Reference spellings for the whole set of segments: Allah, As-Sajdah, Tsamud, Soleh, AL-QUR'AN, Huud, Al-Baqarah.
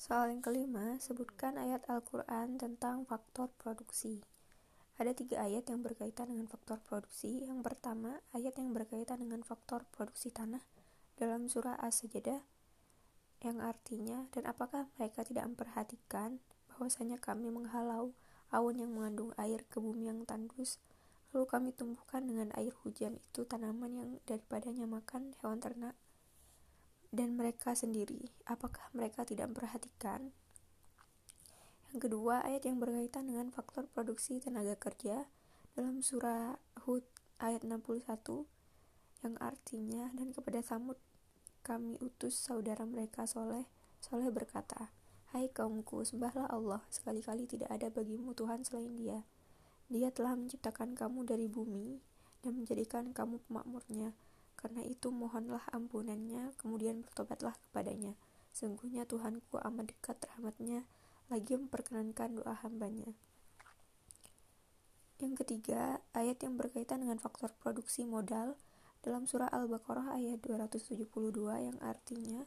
Soal yang kelima, sebutkan ayat Al-Quran tentang faktor produksi. Ada 3 ayat yang berkaitan dengan faktor produksi. Yang pertama, ayat yang berkaitan dengan faktor produksi tanah dalam surah As-Sajdah, yang artinya, dan apakah mereka tidak memperhatikan bahwasanya kami menghalau awan yang mengandung air ke bumi yang tandus, lalu kami tumbuhkan dengan air hujan itu tanaman yang daripadanya makan hewan ternak, dan mereka sendiri, apakah mereka tidak memperhatikan? Yang kedua, ayat yang berkaitan dengan faktor produksi tenaga kerja dalam surah Huud ayat 61, yang artinya, dan kepada Tsamud kami utus saudara mereka Soleh. Soleh berkata, "Hai kaumku, sembahlah Allah, sekali-kali tidak ada bagimu Tuhan selain Dia. Dia telah menciptakan kamu dari bumi dan menjadikan kamu pemakmurnya. Karena itu mohonlah ampunannya, kemudian bertobatlah kepadanya. Sungguhnya Tuhanku amat dekat rahmatnya, lagi memperkenankan doa hambanya." Yang ketiga, ayat yang berkaitan dengan faktor produksi modal dalam surah Al-Baqarah ayat 272, yang artinya,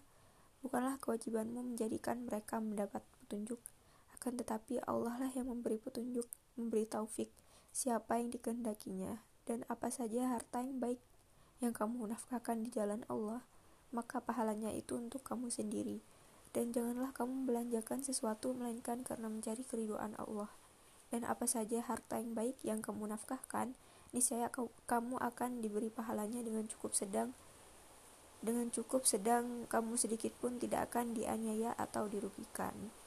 bukanlah kewajibanmu menjadikan mereka mendapat petunjuk, akan tetapi Allah lah yang memberi petunjuk, memberi taufik siapa yang dikehendakinya, dan apa saja harta yang baik yang kamu nafkahkan di jalan Allah, maka pahalanya itu untuk kamu sendiri. Dan janganlah kamu membelanjakan sesuatu melainkan karena mencari keridhaan Allah. Dan apa saja harta yang baik yang kamu nafkahkan, niscaya kamu akan diberi pahalanya dengan cukup sedang kamu sedikit pun tidak akan dianiaya atau dirugikan.